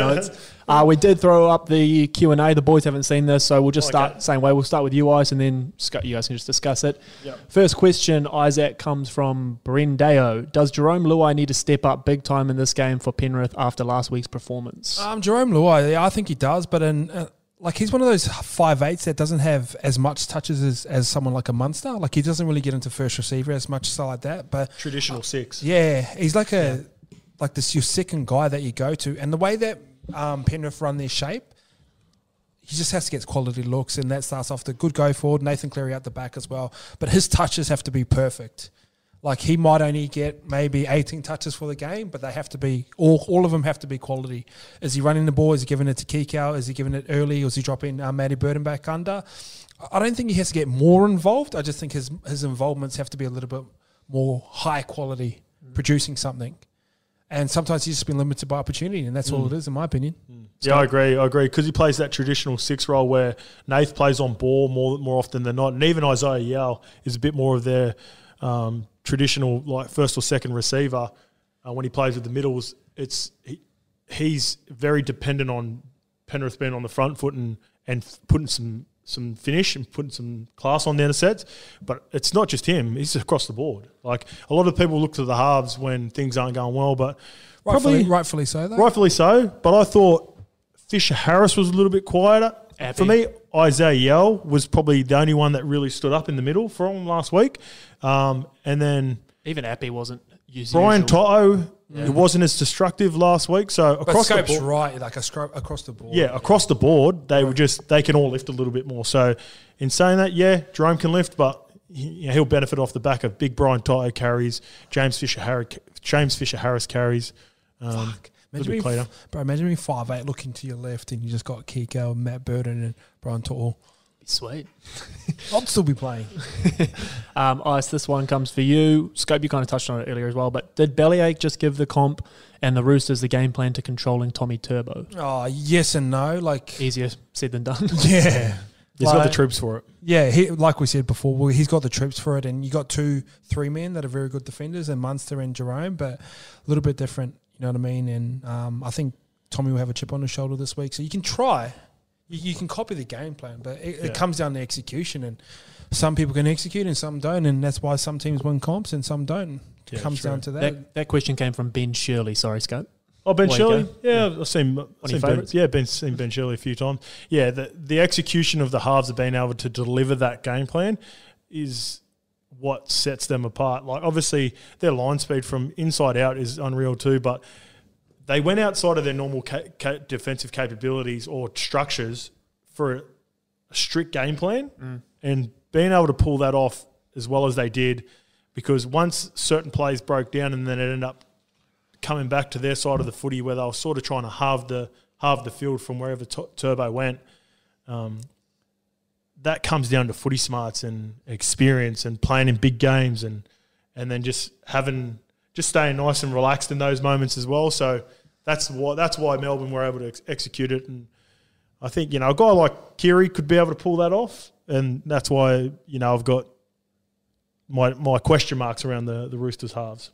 notes. We did throw up the Q&A. The boys haven't seen this, so we'll just start the same way. We'll start with you, Ice, and then you guys can just discuss it. Yep. First question, Isaac, comes from Brendeo. Does Jerome Luai need to step up big time in this game for Penrith after last week's performance? Jerome Luai, I think he does, but in like he's one of those 5'8s that doesn't have as much touches as someone like a Munster. Like he doesn't really get into first receiver as much, so like that. But traditional six. Yeah, he's like a like this your second guy that you go to, and the way that Penrith run their shape, he just has to get quality looks, and that starts off the good go forward. Nathan Cleary out the back as well, but his touches have to be perfect. Like he might only get maybe 18 touches for the game, but they have to be all of them have to be quality. Is he running the ball? Is he giving it to Kikau? Is he giving it early? Or is he dropping Matty Burden back under? I don't think he has to get more involved. I just think his involvements have to be a little bit more high quality, producing something. And sometimes he's just been limited by opportunity, and that's all it is, in my opinion. Yeah, I agree. Because he plays that traditional six role where Nath plays on ball more often than not, and even Isaiah Yeo is a bit more of their traditional like first or second receiver. When he plays with the middles, he's very dependent on Penrith being on the front foot and putting some finish and putting some class on the intercepts. But it's not just him. He's across the board. Like, a lot of people look to the halves when things aren't going well, but rightfully so, though. Rightfully so. But I thought Fisher-Harris was a little bit quieter. Abby. For me, Isaiah Yeo was probably the only one that really stood up in the middle from last week. And then even Appy wasn't using Brian Toto. It wasn't as destructive last week, so across the board, across the board. Yeah, across the board, they were just they can all lift a little bit more. So, in saying that, Jerome can lift, but he'll benefit off the back of big Brian Toto carries, James Fisher-Harris carries. Imagine being 5'8", looking to your left, and you just got Kiko, Matt Burden, and Brian Toto. Sweet. I'll still be playing. Ice, this one comes for you. Scope, you kind of touched on it earlier as well, but did Bellyache just give the comp and the Roosters the game plan to controlling Tommy Turbo? Oh, yes and no. Like, easier said than done. Yeah. He's got the troops for it. Yeah, like we said before, he's got the troops for it, and you got 2 3-men that are very good defenders, and Munster and Jerome, but a little bit different, you know what I mean? And I think Tommy will have a chip on his shoulder this week, so you can try. You can copy the game plan, but it comes down to execution, and some people can execute and some don't, and that's why some teams win comps and some don't. It comes down to that. That question came from Ben Shirley. Sorry, Scope. Oh, Ben Shirley? Yeah, I've seen Ben. Yeah, seen Ben Shirley a few times. Yeah, the execution of the halves of being able to deliver that game plan is what sets them apart. Like, obviously, their line speed from inside out is unreal too, but they went outside of their normal defensive capabilities or structures for a strict game plan, and being able to pull that off as well as they did, because once certain plays broke down and then it ended up coming back to their side of the footy where they were sort of trying to halve the field from wherever Turbo went, that comes down to footy smarts and experience and playing in big games and then just having – just staying nice and relaxed in those moments as well. So – That's why Melbourne were able to execute it, and I think a guy like Kiri could be able to pull that off, and that's why I've got my question marks around the Roosters halves.